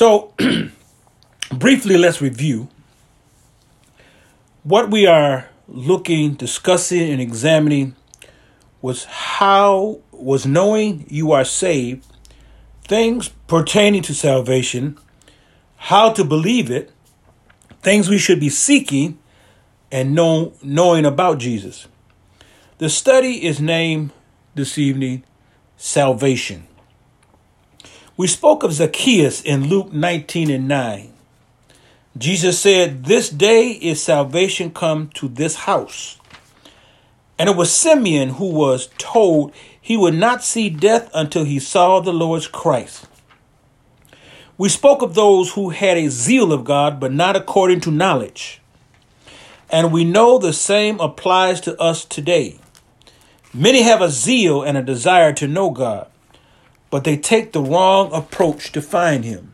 So briefly, let's review what we are looking, discussing, and examining was knowing you are saved, things pertaining to salvation, how to believe it, things we should be seeking, and knowing about Jesus. The study is named this evening, Salvation. We spoke of Zacchaeus in Luke 19:9. Jesus said, "This day is salvation come to this house." And it was Simeon who was told he would not see death until he saw the Lord's Christ. We spoke of those who had a zeal of God, but not according to knowledge. And we know the same applies to us today. Many have a zeal and a desire to know God, but they take the wrong approach to find him.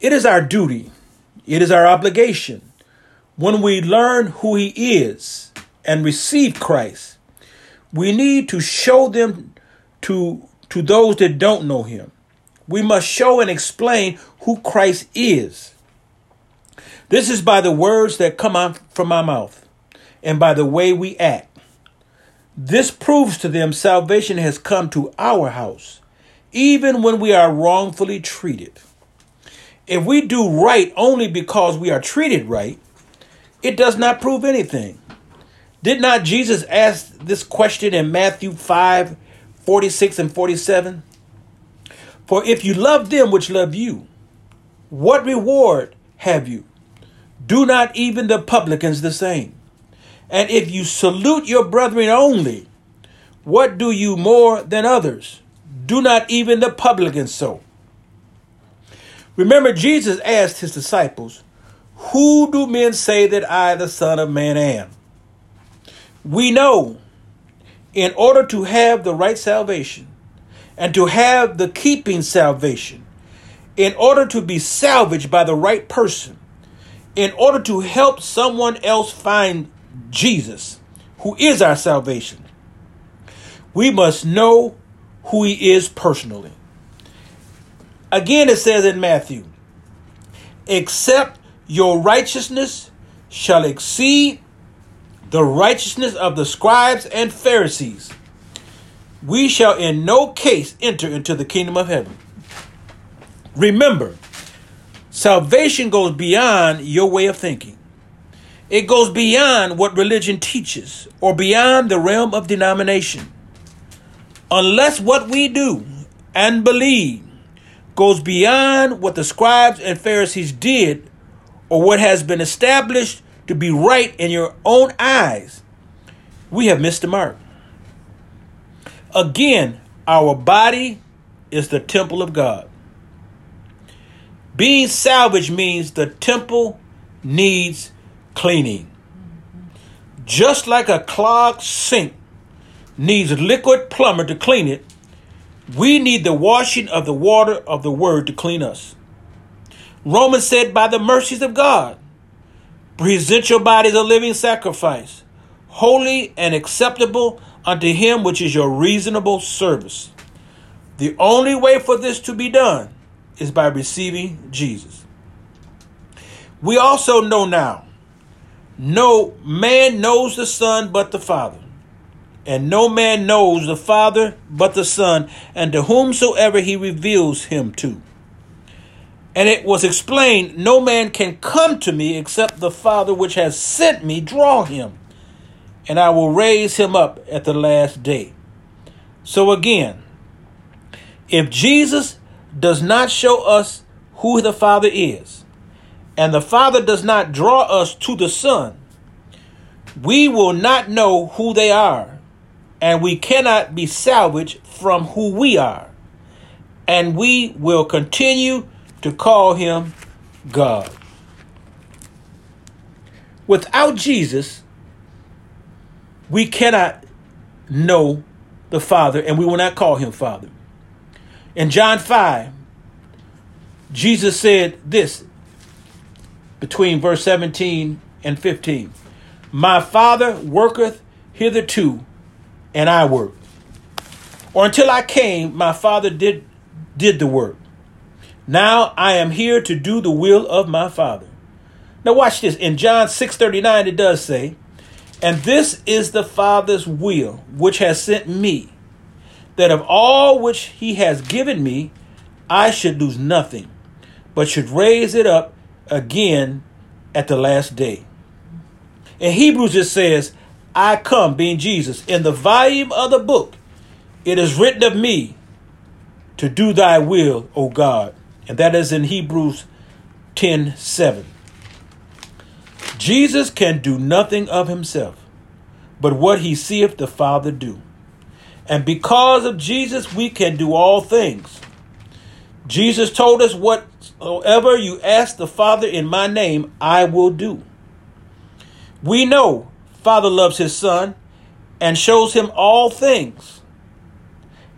It is our duty. It is our obligation. When we learn who he is and receive Christ, we need to show them to those that don't know him. We must show and explain who Christ is. This is by the words that come out from our mouth and by the way we act. This proves to them salvation has come to our house, even when we are wrongfully treated. If we do right only because we are treated right, it does not prove anything. Did not Jesus ask this question in Matthew 5:46 and 47? "For if you love them which love you, what reward have you? Do not even the publicans the same? And if you salute your brethren only, what do you more than others? Do not even the publicans so?" Remember, Jesus asked his disciples, "Who do men say that I, the Son of Man, am?" We know in order to have the right salvation and to have the keeping salvation, in order to be salvaged by the right person, in order to help someone else find Jesus, who is our salvation, we must know who he is personally. Again, it says in Matthew, "Except your righteousness shall exceed the righteousness of the scribes and Pharisees, we shall in no case enter into the kingdom of heaven." Remember, salvation goes beyond your way of thinking. It goes beyond what religion teaches or beyond the realm of denomination. Unless what we do and believe goes beyond what the scribes and Pharisees did or what has been established to be right in your own eyes, we have missed the mark. Again, our body is the temple of God. Being salvaged means the temple needs cleaning. Just like a clogged sink needs liquid plumber to clean it, we need the washing of the water of the word to clean us. Romans said, "By the mercies of God, present your bodies a living sacrifice, holy and acceptable unto him, which is your reasonable service." The only way for this to be done is by receiving Jesus. We also know now, no man knows the Son but the Father, and no man knows the Father but the Son, and to whomsoever he reveals him to. And it was explained, "No man can come to me except the Father which has sent me draw him, and I will raise him up at the last day." So again, if Jesus does not show us who the Father is, and the Father does not draw us to the Son, we will not know who they are, and we cannot be salvaged from who we are, and we will continue to call him God. Without Jesus, we cannot know the Father, and we will not call him Father. In John 5, Jesus said this between verse 17 and 15, "My Father worketh hitherto, and I work." Or, "Until I came, my Father did the work." Now I am here to do the will of my Father. Now watch this. In John 6:39, it does say, and this is the Father's will, which has sent me, that of all which he has given me, I should lose nothing, but should raise it up again at the last day. In Hebrews, it says, I come, being Jesus, in the volume of the book, it is written of me to do thy will, O God. And that is in Hebrews 10:7. Jesus can do nothing of himself, but what he seeth the Father do. And because of Jesus, we can do all things. Jesus told us, whatsoever you ask the Father in my name, I will do. We know Father loves his Son and shows him all things.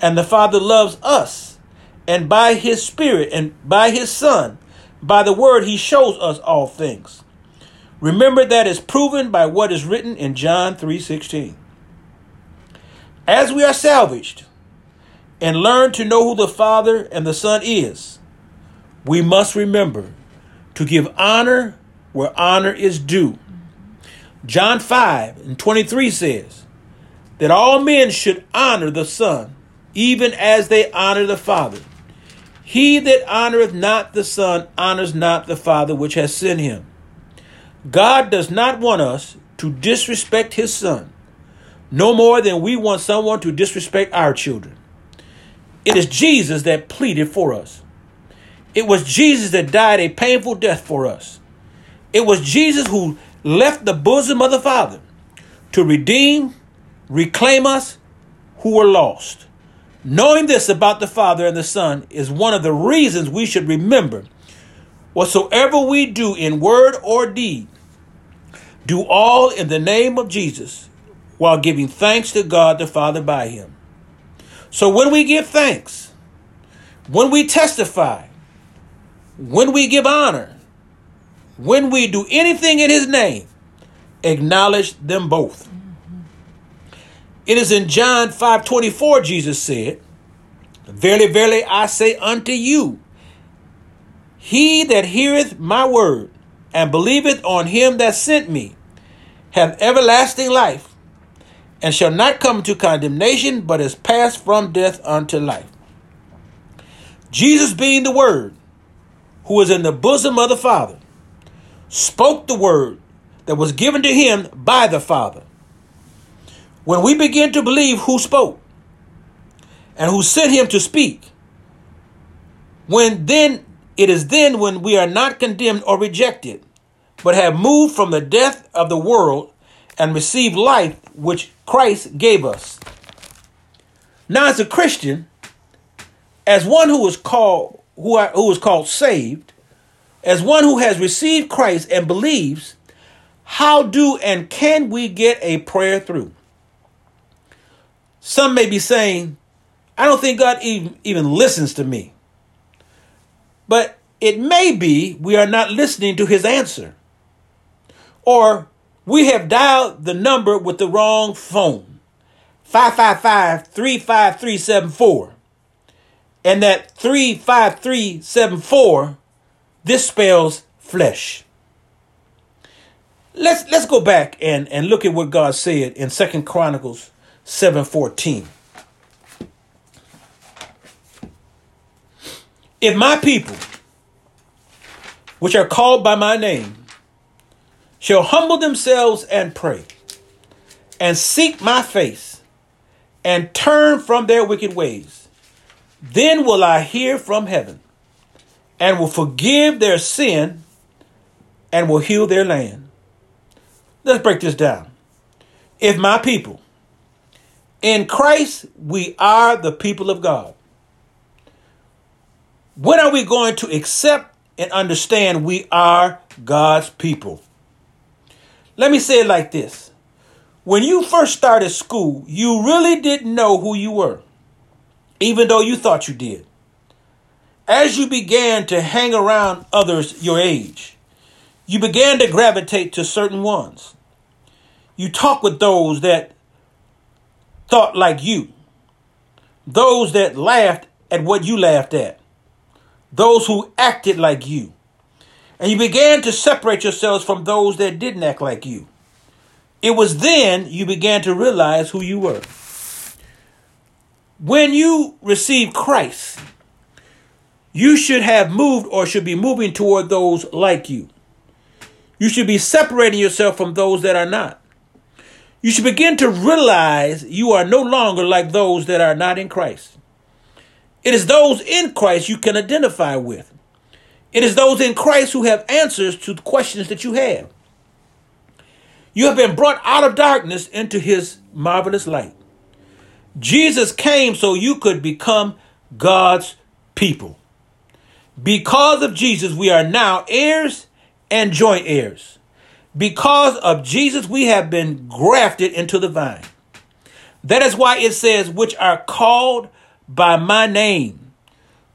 And the Father loves us, and by his Spirit and by his Son, by the word, he shows us all things. Remember, that is proven by what is written in John 3:16. As we are salvaged and learn to know who the Father and the Son is, we must remember to give honor where honor is due. John 5:23 says that all men should honor the Son, even as they honor the Father. He that honoreth not the Son honors not the Father which has sent him. God does not want us to disrespect his Son, no more than we want someone to disrespect our children. It is Jesus that pleaded for us. It was Jesus that died a painful death for us. It was Jesus who left the bosom of the Father to redeem, reclaim us who were lost. Knowing this about the Father and the Son is one of the reasons we should remember, whatsoever we do in word or deed, do all in the name of Jesus, while giving thanks to God the Father by him. So when we give thanks, when we testify, when we give honor, when we do anything in his name, acknowledge them both. It is in John 5:24, Jesus said, verily, verily, I say unto you, he that heareth my word and believeth on him that sent me hath everlasting life, and shall not come to condemnation, but is passed from death unto life. Jesus, being the Word, who is in the bosom of the Father, spoke the word that was given to him by the Father. When we begin to believe who spoke and who sent him to speak, It is then when we are not condemned or rejected, but have moved from the death of the world and received life which Christ gave us. Now, as a Christian, as one who is called saved, as one who has received Christ and believes, how do and can we get a prayer through? Some may be saying, I don't think God even listens to me. But it may be we are not listening to his answer, or we have dialed the number with the wrong phone, 555-35374. And that 35374, this spells flesh. Let's go back and look at what God said in 2 Chronicles 7:14. If my people, which are called by my name, shall humble themselves and pray, and seek my face, and turn from their wicked ways, then will I hear from heaven, and will forgive their sin, and will heal their land. Let's break this down. If my people, in Christ, we are the people of God. When are we going to accept and understand we are God's people? Let me say it like this. When you first started school, you really didn't know who you were, even though you thought you did. As you began to hang around others your age, you began to gravitate to certain ones. You talked with those that thought like you, those that laughed at what you laughed at, those who acted like you. And you began to separate yourselves from those that didn't act like you. It was then you began to realize who you were. When you received Christ, you should have moved or should be moving toward those like you. You should be separating yourself from those that are not. You should begin to realize you are no longer like those that are not in Christ. It is those in Christ you can identify with. It is those in Christ who have answers to the questions that you have. You have been brought out of darkness into his marvelous light. Jesus came so you could become God's people. Because of Jesus, we are now heirs and joint heirs. Because of Jesus, we have been grafted into the vine. That is why it says, which are called by my name.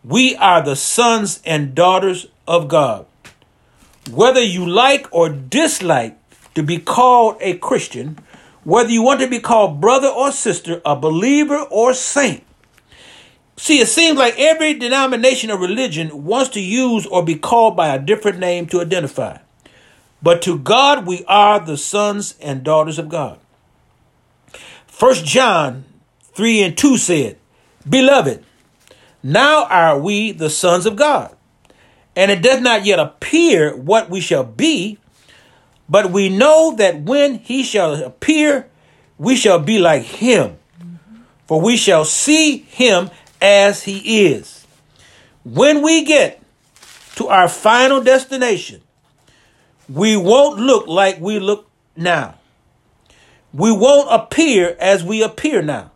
We are the sons and daughters of God. Whether you like or dislike to be called a Christian, whether you want to be called brother or sister, a believer or saint. See, it seems like every denomination or religion wants to use or be called by a different name to identify. But to God, we are the sons and daughters of God. 1 John 3:2 said, beloved, now are we the sons of God, and it does not yet appear what we shall be, but we know that when he shall appear, we shall be like him, for we shall see him as he is. When we get to our final destination, we won't look like we look now. We won't appear as we appear now.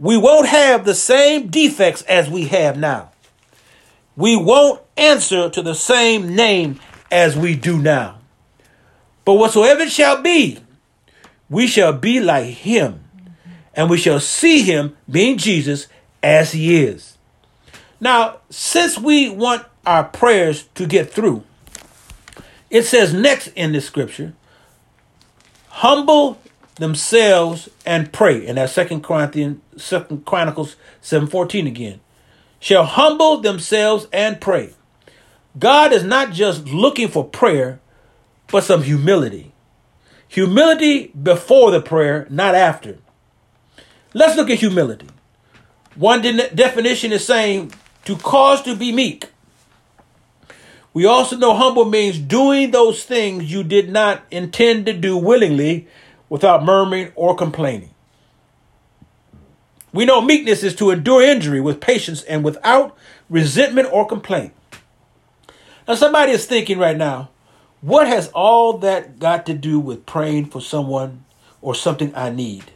We won't have the same defects as we have now. We won't answer to the same name as we do now. But whatsoever it shall be, we shall be like him, and we shall see him, being Jesus, as he is. Now, since we want our prayers to get through, it says next in the scripture, humble themselves and pray. And that's 2 Chronicles 7:14 again. Shall humble themselves and pray. God is not just looking for prayer, but some humility. Humility before the prayer, not after. Let's look at humility. One definition is saying to cause to be meek. We also know humble means doing those things you did not intend to do willingly without murmuring or complaining. We know meekness is to endure injury with patience and without resentment or complaint. Now, somebody is thinking right now, what has all that got to do with praying for someone or something I need?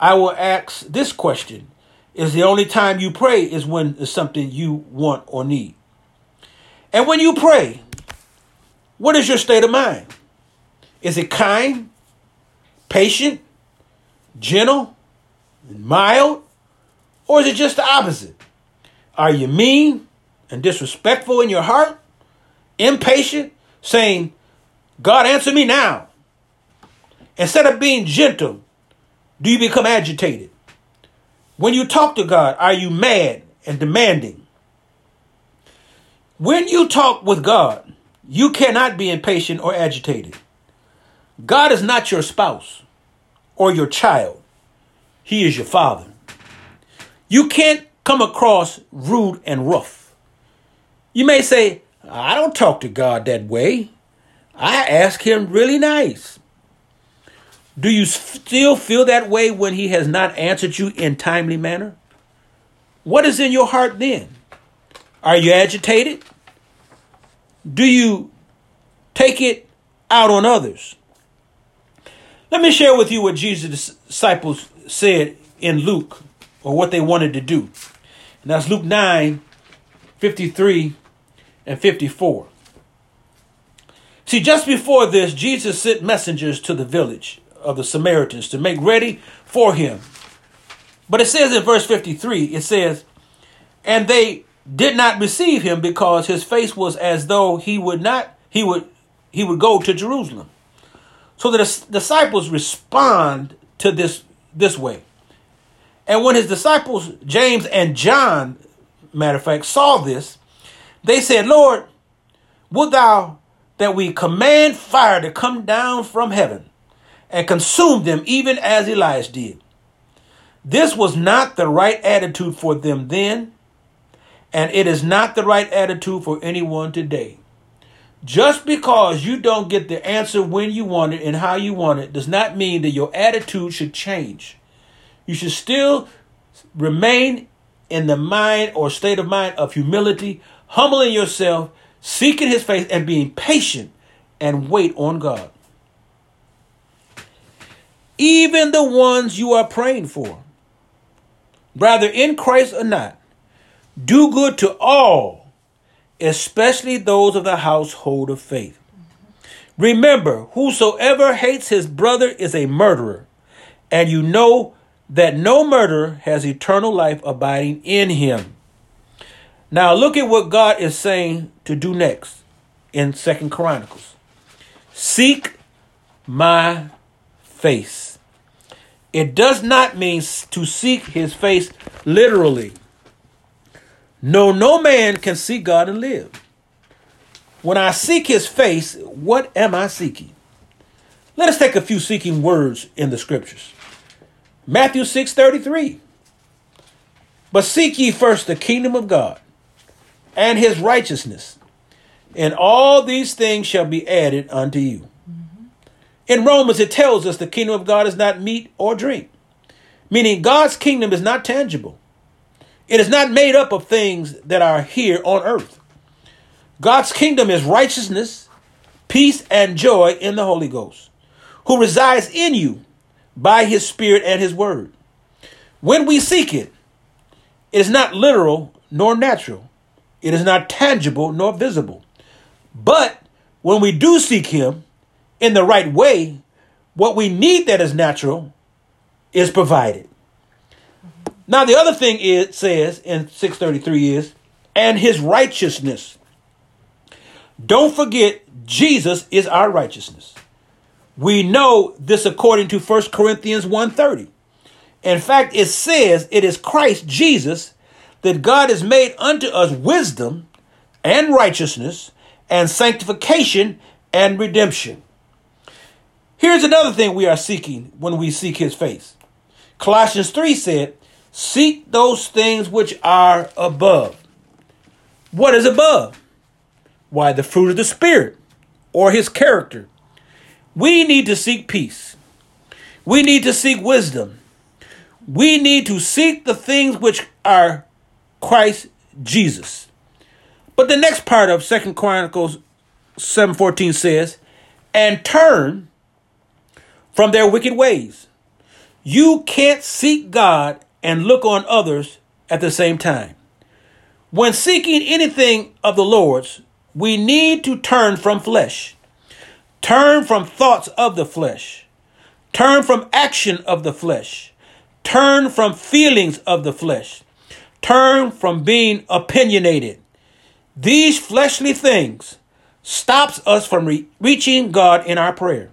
I will ask this question. Is the only time you pray is when it's something you want or need? And when you pray, what is your state of mind? Is it kind, patient, gentle, mild, or is it just the opposite? Are you mean and disrespectful in your heart, impatient, saying, God, answer me now? Instead of being gentle, do you become agitated? When you talk to God, are you mad and demanding? When you talk with God, you cannot be impatient or agitated. God is not your spouse or your child. He is your father. You can't come across rude and rough. You may say, I don't talk to God that way. I ask him really nice. Do you still feel that way when he has not answered you in timely manner? What is in your heart then? Are you agitated? Do you take it out on others? Let me share with you what Jesus' disciples said in Luke, or what they wanted to do. And that's Luke 9:53-54. See, just before this, Jesus sent messengers to the village of the Samaritans to make ready for him. But it says in verse 53, it says, and they did not receive him because his face was as though he would go to Jerusalem. So the disciples respond to this way. And when his disciples, James and John, matter of fact, saw this, they said, "Lord, wilt thou that we command fire to come down from heaven and consume them, even as Elias did?" This was not the right attitude for them then, and it is not the right attitude for anyone today. Just because you don't get the answer when you want it and how you want it does not mean that your attitude should change. You should still remain in the mind or state of mind of humility, humbling yourself, seeking his face, and being patient and wait on God. Even the ones you are praying for, whether in Christ or not, do good to all, especially those of the household of faith. Remember, whosoever hates his brother is a murderer, and you know that no murderer has eternal life abiding in him. Now look at what God is saying to do next in 2 Chronicles. Seek my face. It does not mean to seek his face literally. No man can see God and live. When I seek his face, what am I seeking? Let us take a few seeking words in the scriptures. Matthew 6:33. But seek ye first the kingdom of God and his righteousness, and all these things shall be added unto you. Mm-hmm. In Romans, it tells us the kingdom of God is not meat or drink, meaning God's kingdom is not tangible. It is not made up of things that are here on earth. God's kingdom is righteousness, peace, and joy in the Holy Ghost, who resides in you by his spirit and his word. When we seek it, it is not literal nor natural. It is not tangible nor visible. But when we do seek him in the right way, what we need that is natural is provided. Now, the other thing it says in 6:33 is, and his righteousness. Don't forget, Jesus is our righteousness. We know this according to 1 Corinthians 1:30. In fact, it says it is Christ Jesus that God has made unto us wisdom and righteousness and sanctification and redemption. Here's another thing we are seeking when we seek his face. Colossians 3 said, seek those things which are above. What is above? Why, the fruit of the Spirit or his character. We need to seek peace. We need to seek wisdom. We need to seek the things which are Christ Jesus. But the next part of 2 Chronicles 7:14 says, and turn from their wicked ways. You can't seek God and look on others at the same time. When seeking anything of the Lord's, we need to turn from flesh. Turn from thoughts of the flesh. Turn from action of the flesh. Turn from feelings of the flesh. Turn from being opinionated. These fleshly things stops us from reaching God in our prayer.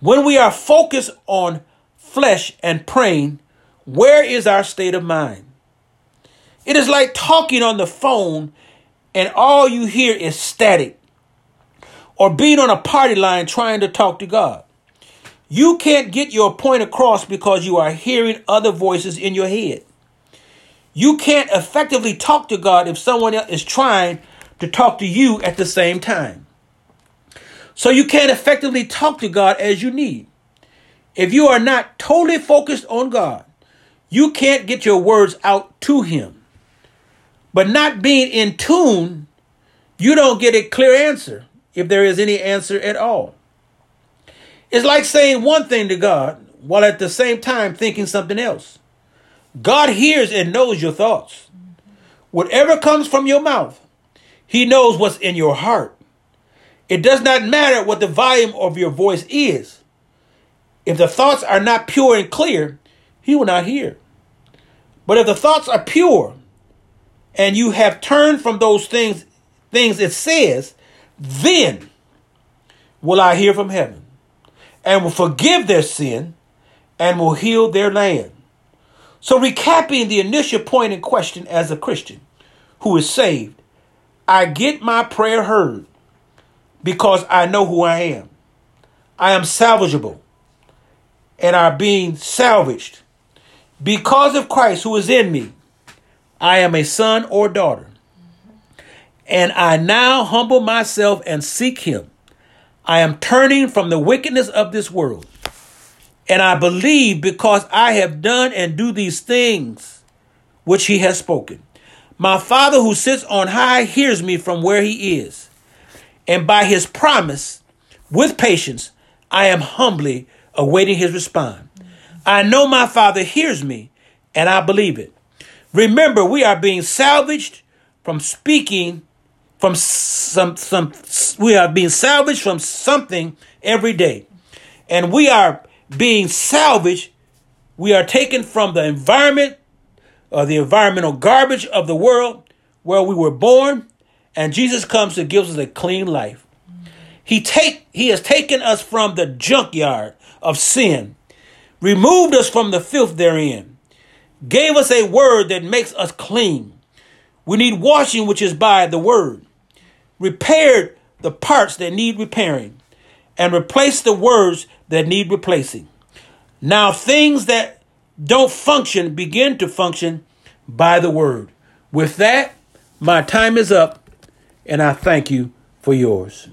When we are focused on flesh and praying, where is our state of mind? It is like talking on the phone and all you hear is static, or being on a party line trying to talk to God. You can't get your point across because you are hearing other voices in your head. You can't effectively talk to God if someone else is trying to talk to you at the same time. So you can't effectively talk to God as you need. If you are not totally focused on God, you can't get your words out to him. But not being in tune, you don't get a clear answer, if there is any answer at all. It's like saying one thing to God while at the same time thinking something else. God hears and knows your thoughts. Whatever comes from your mouth, he knows what's in your heart. It does not matter what the volume of your voice is. If the thoughts are not pure and clear, he will not hear. But if the thoughts are pure and you have turned from those things it says, then will I hear from heaven and will forgive their sin and will heal their land. So recapping the initial point in question, as a Christian who is saved, I get my prayer heard because I know who I am. I am salvageable and are being salvaged. Because of Christ who is in me, I am a son or daughter. And I now humble myself and seek him. I am turning from the wickedness of this world. And I believe because I have done and do these things which he has spoken. My Father who sits on high hears me from where he is. And by his promise, with patience, I am humbly awaiting his response. I know my Father hears me, and I believe it. Remember, we are being salvaged from speaking from we are being salvaged from something every day. And we are being salvaged. We are taken from the environment or the environmental garbage of the world where we were born. And Jesus comes and gives us a clean life. He has taken us from the junkyard of sin, removed us from the filth therein, gave us a word that makes us clean. We need washing, which is by the word, repaired the parts that need repairing, and replaced the words that need replacing. Now things that don't function begin to function by the word. With that, my time is up, and I thank you for yours.